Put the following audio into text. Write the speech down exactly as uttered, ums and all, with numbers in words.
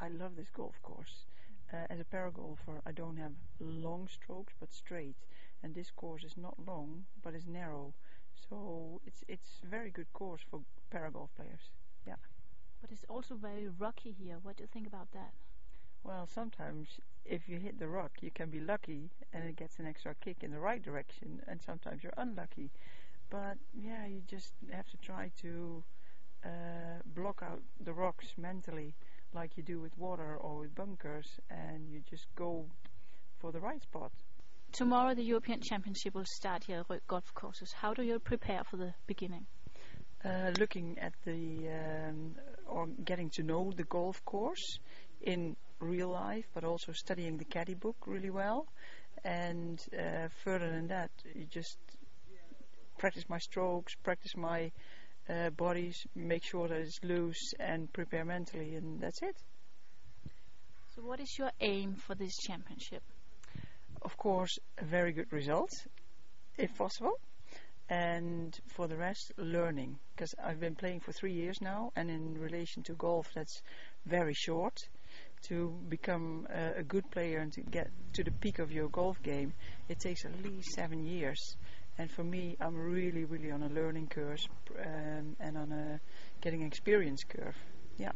I love this golf course. Uh, as a paragolfer, I don't have long strokes, but straight. And this course is not long, but it's narrow. So it's it's very good course for paragolf players. Yeah. But it's also very rocky here. What do you think about that? Well, sometimes if you hit the rock, you can be lucky and it gets an extra kick in the right direction, and sometimes you're unlucky. But yeah, you just have to try to uh, block out the rocks mentally, like you do with water or with bunkers, and you just go for the right spot. Tomorrow the European Championship will start here at Rø Golf Courses. How do you prepare for the beginning? Uh, looking at the um, or getting to know the golf course in real life, but also studying the caddy book really well, and uh, further than that, you just practice my strokes, practice my uh, bodies, make sure that it's loose, and prepare mentally, and that's it. So what is your aim for this championship? Of course, a very good result, if possible, and for the rest, learning, because I've been playing for three years now, and in relation to golf, that's very short. To become uh, a good player and to get to the peak of your golf game, it takes at least seven years. And for me, I'm really, really on a learning curve um, and on a getting experience curve. Yeah.